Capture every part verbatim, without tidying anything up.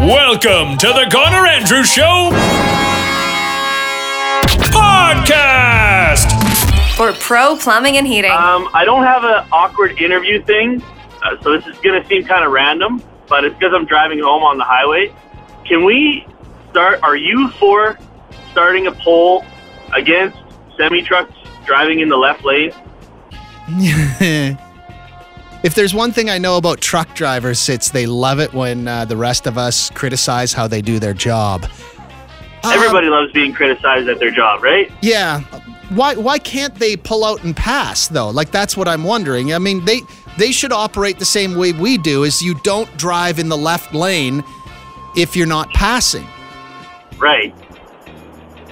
Welcome to the Garner Andrews Show podcast for Pro Plumbing and Heating. Um, I don't have an awkward interview thing, uh, so this is going to seem kind of random, but it's because I'm driving home on the highway. Can we start? Are you for starting a poll against semi-trucks driving in the left lane? If there's one thing I know about truck drivers, it's they love it when uh, the rest of us criticize how they do their job. Everybody um, loves being criticized at their job, right? Yeah. Why why can't they pull out and pass, though? Like, that's what I'm wondering. I mean, they, they should operate the same way we do, is you don't drive in the left lane if you're not passing. Right.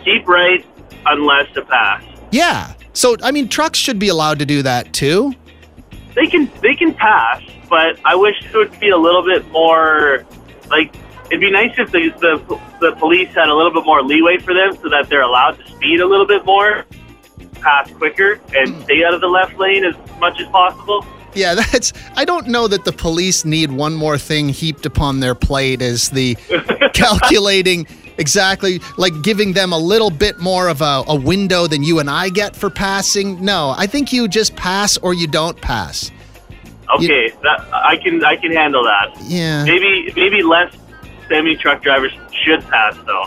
Keep right unless to pass. Yeah. So, I mean, trucks should be allowed to do that, too. They can they can pass, but I wish it would be a little bit more, like, it'd be nice if the, the the police had a little bit more leeway for them so that they're allowed to speed a little bit more, pass quicker, and stay out of the left lane as much as possible. Yeah, that's, I don't know that the police need one more thing heaped upon their plate as the calculating exactly, like giving them a little bit more of a, a window than you and I get for passing. No, I think you just pass or you don't pass. Okay, you, that, I can I can handle that. Yeah. Maybe maybe less semi-truck drivers should pass, though.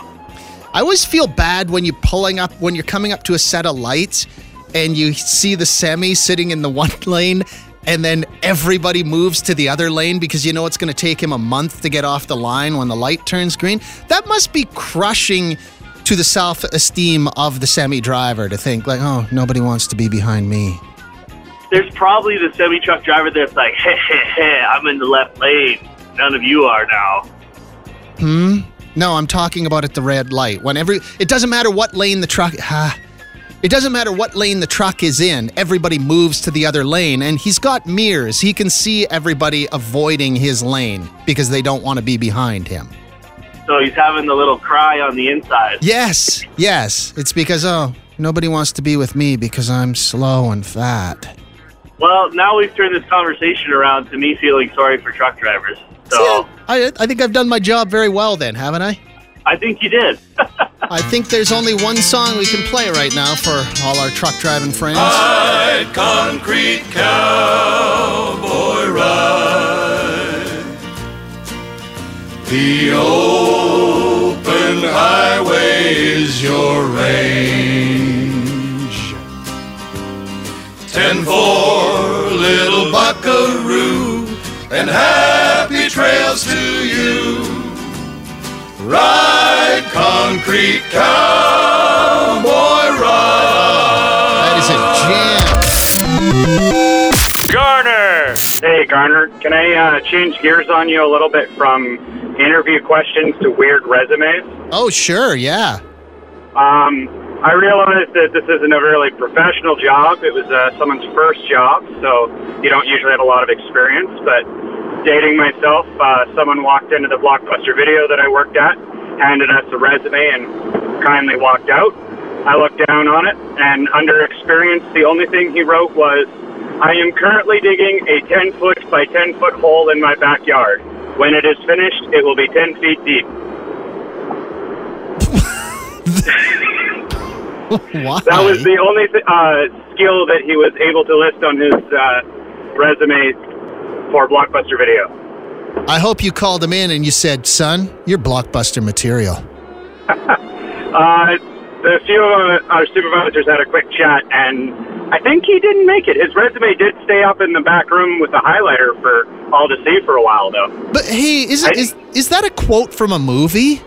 I always feel bad when you're pulling up, when you're coming up to a set of lights and you see the semi sitting in the one lane and then everybody moves to the other lane because you know it's going to take him a month to get off the line when the light turns green. That must be crushing to the self-esteem of the semi-driver to think, like, oh, nobody wants to be behind me. There's probably the semi-truck driver that's like, hey, hey, hey, I'm in the left lane. None of you are now. Hmm? No, I'm talking about at the red light. When every, it doesn't matter what lane the truck... Ah. It doesn't matter what lane the truck is in. Everybody moves to the other lane, and he's got mirrors. He can see everybody avoiding his lane because they don't want to be behind him. So he's having the little cry on the inside. Yes, yes. It's because, oh, nobody wants to be with me because I'm slow and fat. Well, now we've turned this conversation around to me feeling sorry for truck drivers. So yeah, I, I think I've done my job very well then, haven't I? I think you did. I think there's only one song we can play right now for all our truck driving friends. Ride, concrete cowboy, ride the open highway is your range. Ten four, little buckaroo, and happy trails to you. Ride, concrete cowboy, ride. That is a jam. Garner! Hey, Garner, can I uh, change gears on you a little bit from interview questions to weird resumes? Oh, sure, yeah. Um, I realized that this isn't a really professional job. It was uh, someone's first job, so you don't usually have a lot of experience, but... Dating myself, uh, someone walked into the Blockbuster video that I worked at, handed us a resume, and kindly walked out. I looked down on it, and under experience, the only thing he wrote was, I am currently digging a ten foot by ten foot hole in my backyard. When it is finished, it will be ten feet deep. Why? That was the only th- uh, skill that he was able to list on his uh, resume for Blockbuster video. I hope you called him in and you said, son, you're Blockbuster material. uh, a few of our supervisors had a quick chat, and I think he didn't make it. His resume did stay up in the back room with a highlighter for all to see for a while, though. But hey, is it, I, is, is that a quote from a movie?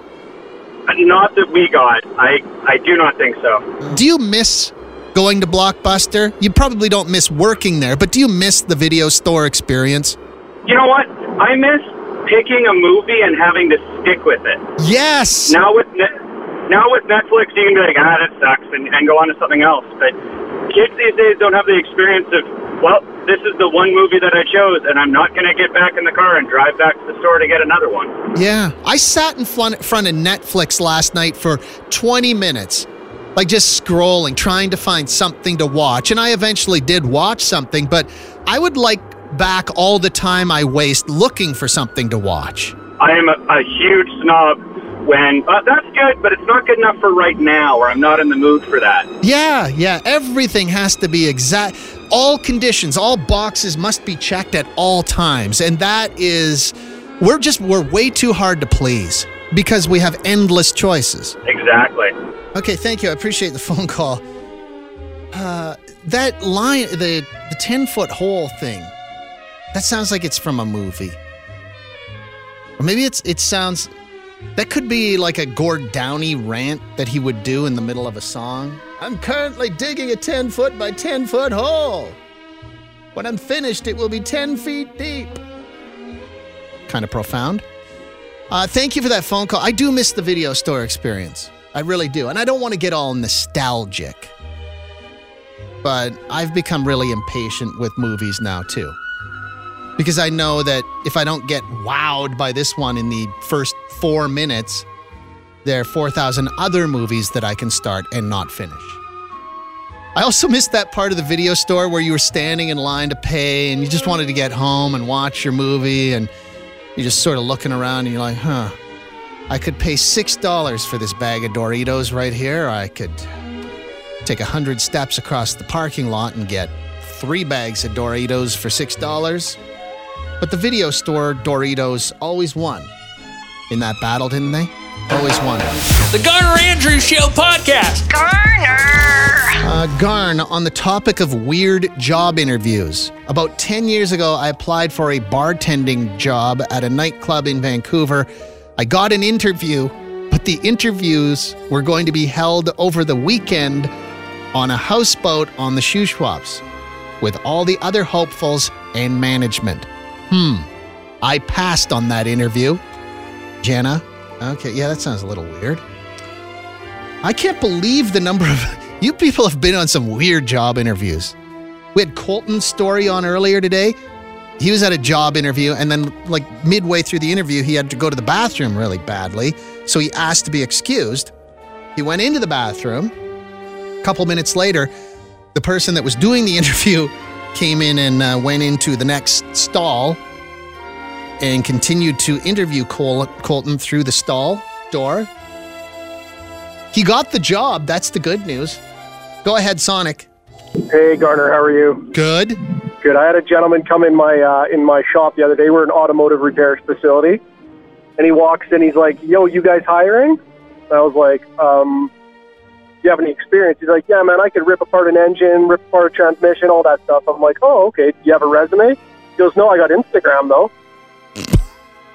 Not that we got. I, I do not think so. Do you miss... going to Blockbuster? You probably don't miss working there, but do you miss the video store experience? You know what? I miss picking a movie and having to stick with it. Yes! Now with ne- now with Netflix, you can be like, ah, that sucks, and, and go on to something else. But kids these days don't have the experience of, well, this is the one movie that I chose, and I'm not going to get back in the car and drive back to the store to get another one. Yeah. I sat in front of Netflix last night for twenty minutes. Like just scrolling, trying to find something to watch. And I eventually did watch something, but I would like back all the time I waste looking for something to watch. I am a, a huge snob when, uh, that's good, but it's not good enough for right now, or I'm not in the mood for that. Yeah, yeah. Everything has to be exact. All conditions, all boxes must be checked at all times. And that is, we're just, we're way too hard to please because we have endless choices. Exactly. Okay, thank you. I appreciate the phone call. Uh, that line, the the ten-foot hole thing, that sounds like it's from a movie. Or maybe it's it sounds... That could be like a Gord Downie rant that he would do in the middle of a song. I'm currently digging a ten-foot by ten-foot hole. When I'm finished, it will be ten feet deep. Kind of profound. Uh, thank you for that phone call. I do miss the video store experience. I really do. And I don't want to get all nostalgic. But I've become really impatient with movies now, too. Because I know that if I don't get wowed by this one in the first four minutes, there are four thousand other movies that I can start and not finish. I also missed that part of the video store where you were standing in line to pay and you just wanted to get home and watch your movie and you're just sort of looking around and you're like, huh, I could pay six dollars for this bag of Doritos right here. I could take one hundred steps across the parking lot and get three bags of Doritos for six dollars. But the video store Doritos always won in that battle, didn't they? Always won. The Garner Andrews Show podcast. Garner! Uh, Garn, on the topic of weird job interviews. About ten years ago, I applied for a bartending job at a nightclub in Vancouver. I got an interview, but the interviews were going to be held over the weekend on a houseboat on the Shuswaps with all the other hopefuls and management. Hmm. I passed on that interview. Jenna. Okay, yeah, that sounds a little weird. I can't believe the number of... You people have been on some weird job interviews. We had Colton's story on earlier today. He was at a job interview, and then, like, midway through the interview, he had to go to the bathroom really badly, so he asked to be excused. He went into the bathroom. A couple minutes later, the person that was doing the interview came in and uh, went into the next stall and continued to interview Col- Colton through the stall door. He got the job. That's the good news. Go ahead, Sonic. Hey, Garner. How are you? Good. Good. I had a gentleman come in my uh, in my shop the other day. We're an automotive repair facility. And he walks in. He's like, yo, you guys hiring? And I was like, um... you have any experience? He's like, yeah, man, I could rip apart an engine, rip apart a transmission, all that stuff. I'm like, oh, okay. Do you have a resume? He goes, no, I got Instagram, though.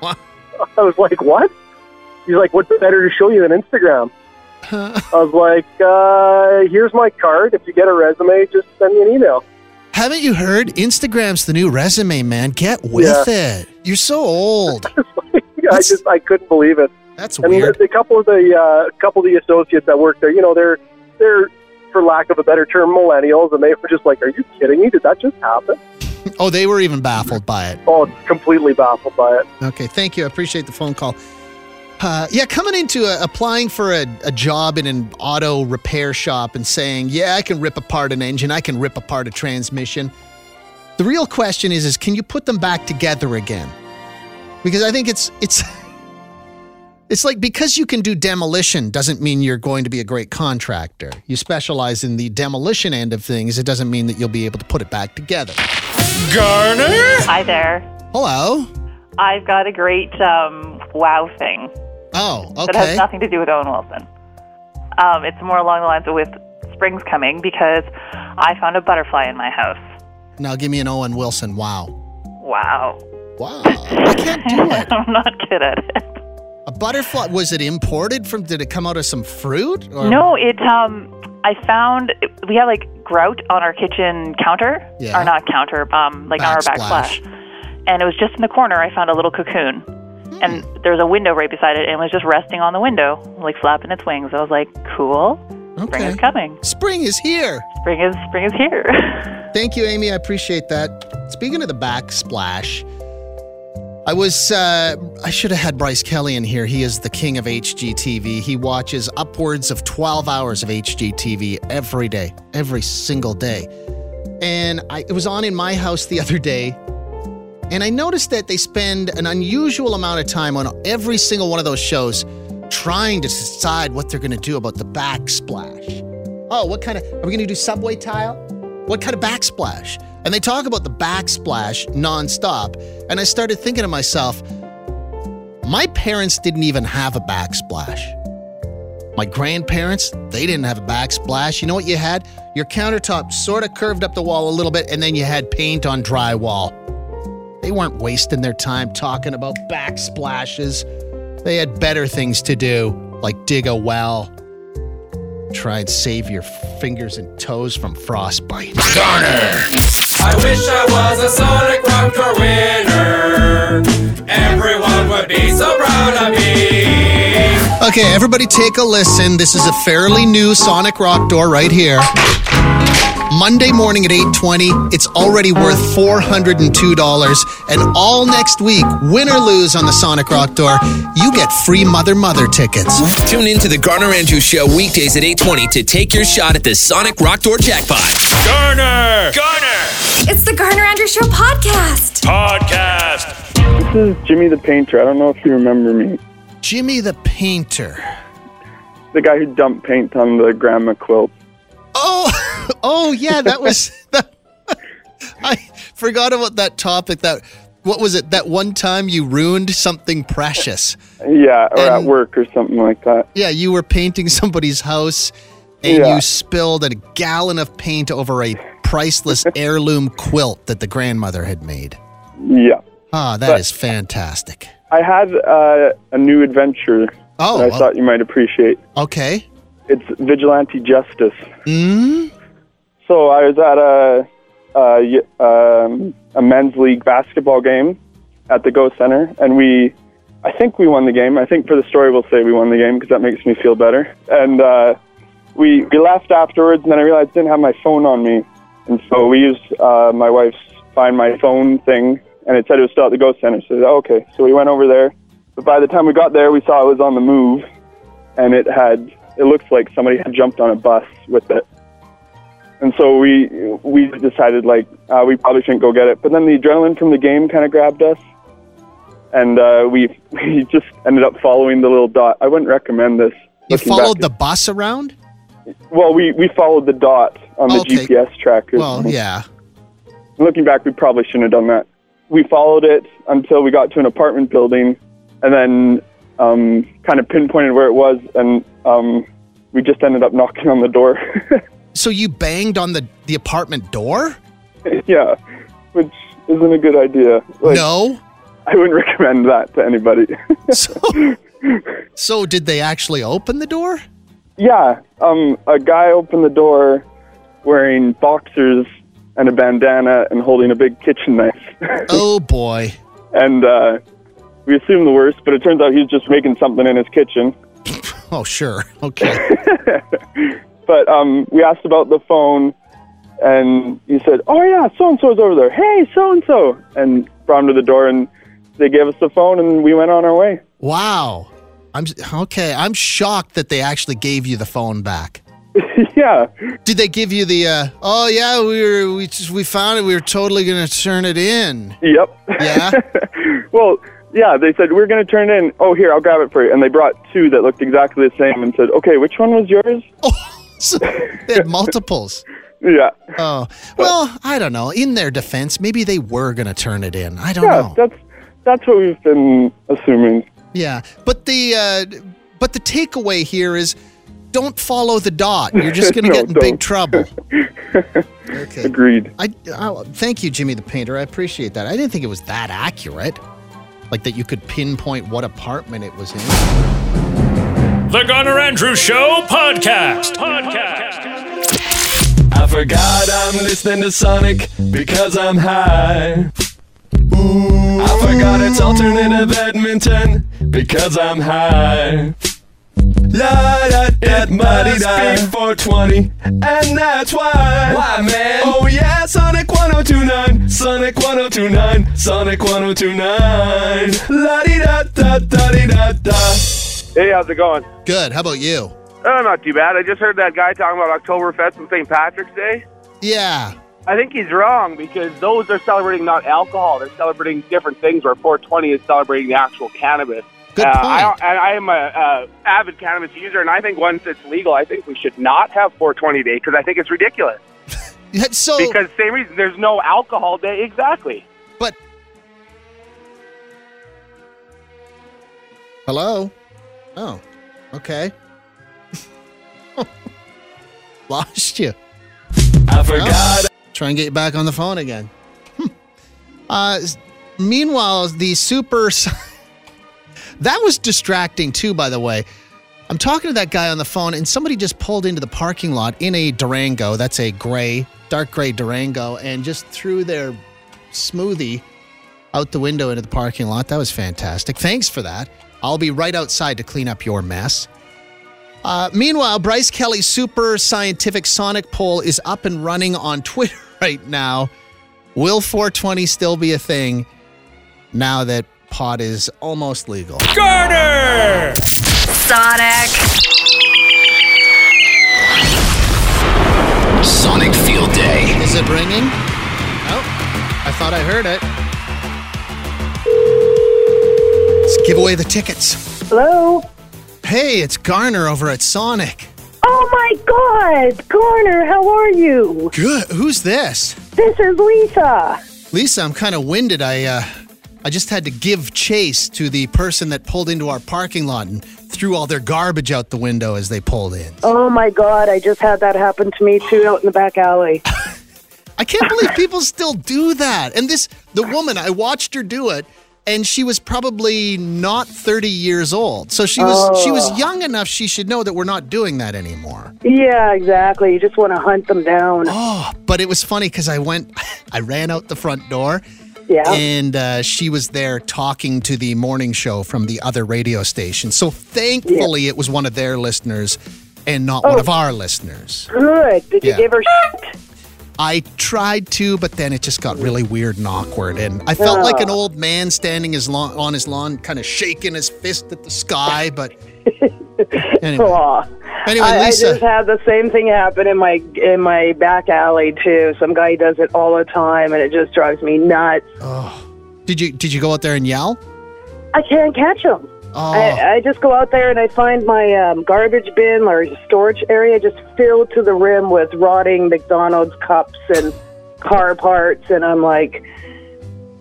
What? I was like, what? He's like, what's better to show you than Instagram? I was like, uh, here's my card. If you get a resume, just send me an email. Haven't you heard? Instagram's the new resume, man. Get with yeah. it. You're so old. I, like, I just, I couldn't believe it. That's weird. I mean, a couple of the uh, couple of the associates that work there, you know, they're they're for lack of a better term, millennials, and they were just like, "Are you kidding me? Did that just happen?" Oh, they were even baffled by it. Oh, completely baffled by it. Okay, thank you. I appreciate the phone call. Uh, yeah, coming into a, applying for a, a job in an auto repair shop and saying, "Yeah, I can rip apart an engine. I can rip apart a transmission." The real question is, is can you put them back together again? Because I think it's it's. It's like, because you can do demolition doesn't mean you're going to be a great contractor. You specialize in the demolition end of things. It doesn't mean that you'll be able to put it back together. Garner? Hi there. Hello. I've got a great um, wow thing. Oh, okay. That has nothing to do with Owen Wilson. Um, it's more along the lines of with spring's coming because I found a butterfly in my house. Now give me an Owen Wilson wow. Wow. Wow. I can't do it. I'm not good at it. A butterfly, was it imported from, did it come out of some fruit? Or? No, it, um, I found, we had like grout on our kitchen counter, yeah. or not counter, um, like on our backsplash. And it was just in the corner, I found a little cocoon. Hmm. And there was a window right beside it, and it was just resting on the window, like flapping its wings. I was like, cool, okay. Spring is coming. Spring is here. Spring is, spring is here. Thank you, Amy, I appreciate that. Speaking of the backsplash, I was, uh, I should have had Bryce Kelly in here. He is the king of H G T V. He watches upwards of twelve hours of H G T V every day, every single day. And I, it was on in my house the other day. And I noticed that they spend an unusual amount of time on every single one of those shows trying to decide what they're going to do about the backsplash. Oh, what kind of, are we going to do subway tile? What kind of backsplash? And they talk about the backsplash nonstop. And I started thinking to myself, my parents didn't even have a backsplash. My grandparents, they didn't have a backsplash. You know what you had? Your countertop sort of curved up the wall a little bit, and then you had paint on drywall. They weren't wasting their time talking about backsplashes. They had better things to do, like dig a well, try and save your fingers and toes from frostbite. Garner! I wish I was a Sonic Rock Door winner. Everyone would be so proud of me. Okay, everybody take a listen. This is a fairly new Sonic Rock Door right here. Monday morning at eight twenty, it's already worth four hundred two dollars. And all next week, win or lose on the Sonic Rock Door, you get free Mother Mother tickets. Tune in to the Garner Andrews Show weekdays at eight twenty to take your shot at the Sonic Rock Door jackpot. Garner! Garner! It's the Garner Andrews Show podcast. Podcast! This is Jimmy the Painter. I don't know if you remember me. Jimmy the Painter. The guy who dumped paint on the grandma quilt. Oh, oh yeah, that was, that, I forgot about that topic. That, what was it, that one time you ruined something precious. Yeah, or and, at work or something like that. Yeah, you were painting somebody's house and yeah. you spilled a gallon of paint over a priceless heirloom quilt that the grandmother had made. Yeah. Ah, that but is fantastic. I had uh, a new adventure oh, that I oh. thought you might appreciate. Okay. It's vigilante justice. Mm? So I was at a, a, um, a men's league basketball game at the Go Center, and we, I think we won the game. I think for the story we'll say we won the game because that makes me feel better. And uh, we, we left afterwards, and then I realized I didn't have my phone on me. And so we used uh, my wife's Find My Phone thing, and it said it was still at the Go Center. So I said, oh, okay. So we went over there. But by the time we got there, we saw it was on the move, and it had... It looks like somebody had jumped on a bus with it. And so we we decided, like, uh, we probably shouldn't go get it. But then the adrenaline from the game kind of grabbed us. And uh, we we just ended up following the little dot. I wouldn't recommend this. You followed the at, bus around? Well, we, we followed the dot on the okay. G P S tracker. Well, yeah. Looking back, we probably shouldn't have done that. We followed it until we got to an apartment building. And then... Um, kind of pinpointed where it was, and um, we just ended up knocking on the door. So you banged on the, the apartment door? Yeah, which isn't a good idea. Like, no? I wouldn't recommend that to anybody. so, so did they actually open the door? Yeah, um, a guy opened the door wearing boxers and a bandana and holding a big kitchen knife. Oh, boy. And... uh We assume the worst, but it turns out he's just making something in his kitchen. Oh, sure. Okay. But um, we asked about the phone, and he said, oh, yeah, so-and-so's over there. Hey, so-and-so. And brought him to the door, and they gave us the phone, and we went on our way. Wow. I'm Okay, I'm shocked that they actually gave you the phone back. Yeah. Did they give you the, uh, oh, yeah, we were, we, just, we found it. We were totally going to turn it in. Yep. Yeah? Well... Yeah, they said, we're going to turn in. Oh, here, I'll grab it for you. And they brought two that looked exactly the same and said, okay, which one was yours? Oh, so they had multiples. Yeah. Oh, well, I don't know. In their defense, maybe they were going to turn it in. I don't yeah, know. Yeah, that's, that's what we've been assuming. Yeah, but the, uh, but the takeaway here is don't follow the dot. You're just going to no, get in don't. big trouble. Okay. Agreed. I, I, thank you, Jimmy the Painter. I appreciate that. I didn't think it was that accurate. Like that you could pinpoint what apartment it was in. The Garner Andrews Show podcast. Podcast. I forgot I'm listening to Sonic because I'm high. Ooh. I forgot it's alternative Edmonton because I'm high. La da da muddy da four twenty, and that's why. Why, man? Oh yeah, Sonic ten twenty-nine, Sonic ten twenty-nine, Sonic ten twenty-nine. La di da da da di da da. Hey, how's it going? Good. How about you? Oh, not too bad. I just heard that guy talking about Oktoberfest and Saint Patrick's Day. Yeah. I think he's wrong, because those are celebrating not alcohol. They're celebrating different things, where four twenty is celebrating the actual cannabis. Good point. Uh, I, and I am an avid cannabis user, and I think once it's legal, I think we should not have four twenty day, because I think it's ridiculous. So, because same reason, there's no alcohol day. Exactly. But hello? Oh, okay. Lost you. I forgot. Oh. Try and get you back on the phone again. uh, meanwhile, the super... That was distracting, too, by the way. I'm talking to that guy on the phone, and somebody just pulled into the parking lot in a Durango. That's a gray, dark gray Durango, and just threw their smoothie out the window into the parking lot. That was fantastic. Thanks for that. I'll be right outside to clean up your mess. Uh, meanwhile, Bryce Kelly's super scientific Sonic poll is up and running on Twitter right now. Will four twenty still be a thing now that pot is almost legal? Garner! Sonic. Sonic Field Day. Is it ringing? Oh, I thought I heard it. Let's give away the tickets. Hello? Hey, it's Garner over at Sonic. Oh, my God. Garner, how are you? Good. Who's this? This is Lisa. Lisa, I'm kind of winded. I uh, I just had to give chase to the person that pulled into our parking lot and threw all their garbage out the window as they pulled in. Oh, my God. I just had that happen to me, too, out in the back alley. I can't believe people still do that. And this, the woman, I watched her do it. And she was probably not thirty years old. So she was oh. she was young enough she should know that we're not doing that anymore. Yeah, exactly. You just want to hunt them down. Oh, but it was funny because I went, I ran out the front door. Yeah. And uh, she was there talking to the morning show from the other radio station. So thankfully yeah. it was one of their listeners and not oh. one of our listeners. Good. Did yeah. you give her shit? I tried to, but then it just got really weird and awkward. And I felt oh. like an old man standing his lawn, on his lawn, kind of shaking his fist at the sky. But anyway, oh. anyway I, Lisa. I just had the same thing happen in my in my back alley, too. Some guy does it all the time, and it just drives me nuts. Oh. Did you did you go out there and yell? I can't catch him. Oh. I, I just go out there and I find my um, garbage bin or storage area just filled to the rim with rotting McDonald's cups and car parts. And I'm like,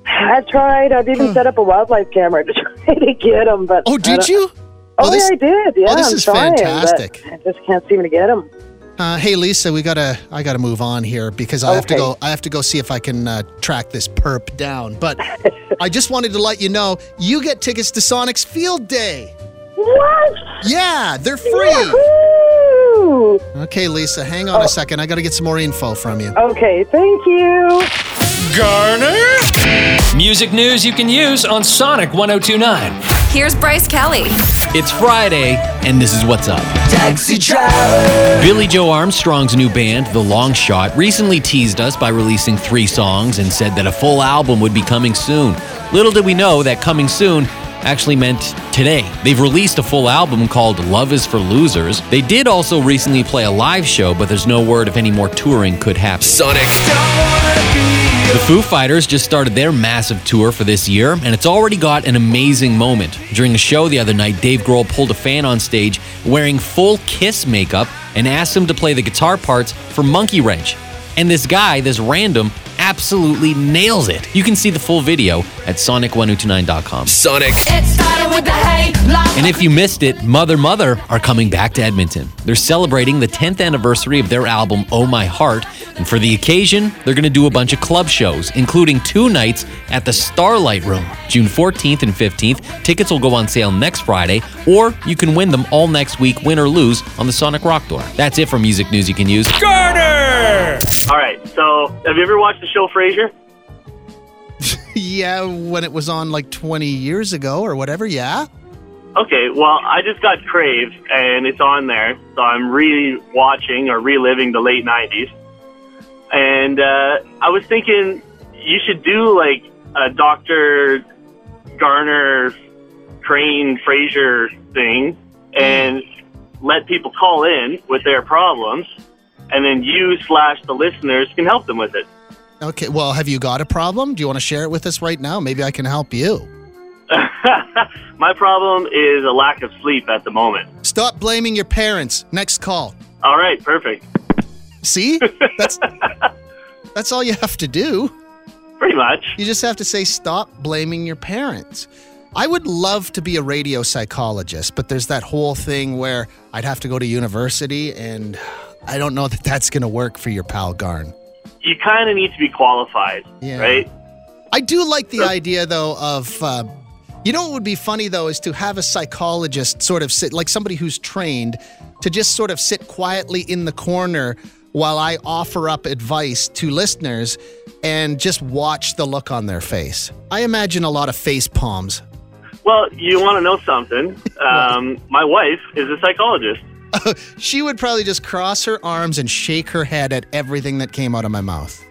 I've tried. I've even set up a wildlife camera to try to get them. But oh, did you? Oh, oh this, yeah, I did. Yeah, oh, this I'm is trying, fantastic. I just can't seem to get them. Uh, hey, Lisa, we gotta. I gotta move on here because I okay. have to go. I have to go see if I can uh, track this perp down. But I just wanted to let you know you get tickets to Sonic's Field Day. What? Yeah, they're free. Yahoo! Okay, Lisa, hang on oh. a second. I gotta get some more info from you. Okay, thank you. Garner. Music news you can use on Sonic ten twenty-nine. Here's Bryce Kelly. It's Friday, and this is what's up. Taxi Driver. Billy Joe Armstrong's new band, The Long Shot, recently teased us by releasing three songs and said that a full album would be coming soon. Little did we know that coming soon actually meant today. They've released a full album called Love is for Losers. They did also recently play a live show, but there's no word if any more touring could happen. Sonic. The Foo Fighters just started their massive tour for this year, and it's already got an amazing moment. During a show the other night, Dave Grohl pulled a fan on stage wearing full KISS makeup and asked him to play the guitar parts for Monkey Wrench. And this guy, this random, absolutely nails it. You can see the full video at sonic ten twenty-nine dot com. Sonic. And if you missed it, Mother Mother are coming back to Edmonton. They're celebrating the tenth anniversary of their album, Oh My Heart. And for the occasion, they're going to do a bunch of club shows, including two nights at the Starlight Room, June fourteenth and fifteenth. Tickets will go on sale next Friday, or you can win them all next week, win or lose, on the Sonic Rock Door. That's it for music news you can use. Garner! All right, so have you ever watched the show Frasier? Yeah, when it was on like twenty years ago or whatever, yeah. Okay, well, I just got Crave, and it's on there, so I'm re-watching or reliving the late nineties. And uh, I was thinking you should do, like, a Doctor Garner Crane Frasier thing and let people call in with their problems, and then you slash the listeners can help them with it. Okay, well, have you got a problem? Do you want to share it with us right now? Maybe I can help you. My problem is a lack of sleep at the moment. Stop blaming your parents. Next call. All right, perfect. See? That's that's all you have to do. Pretty much. You just have to say, stop blaming your parents. I would love to be a radio psychologist, but there's that whole thing where I'd have to go to university, and I don't know that that's going to work for your pal, Garn. You kind of need to be qualified, yeah. Right? I do like the so- idea, though, of... Uh, you know what would be funny, though, is to have a psychologist sort of sit, like somebody who's trained, to just sort of sit quietly in the corner while I offer up advice to listeners and just watch the look on their face. I imagine a lot of face palms. Well, you want to know something? Um, my wife is a psychologist. She would probably just cross her arms and shake her head at everything that came out of my mouth.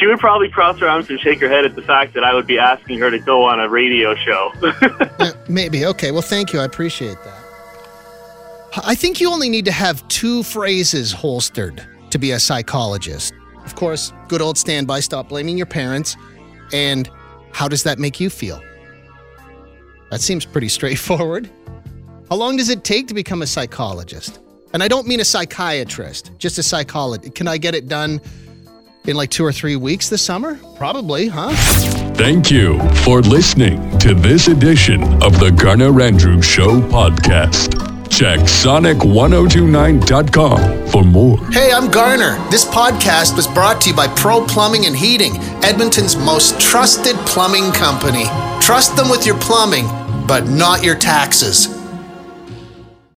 She would probably cross her arms and shake her head at the fact that I would be asking her to go on a radio show. uh, maybe. Okay. Well, thank you. I appreciate that. I think you only need to have two phrases holstered to be a psychologist. Of course, good old standby, stop blaming your parents. And how does that make you feel? That seems pretty straightforward. How long does it take to become a psychologist? And I don't mean a psychiatrist, just a psychologist. Can I get it done in like two or three weeks this summer? Probably, huh? Thank you for listening to this edition of the Garner Andrews Show podcast. Check sonic ten twenty-nine dot com for more. Hey, I'm Garner. This podcast was brought to you by Pro Plumbing and Heating, Edmonton's most trusted plumbing company. Trust them with your plumbing, but not your taxes.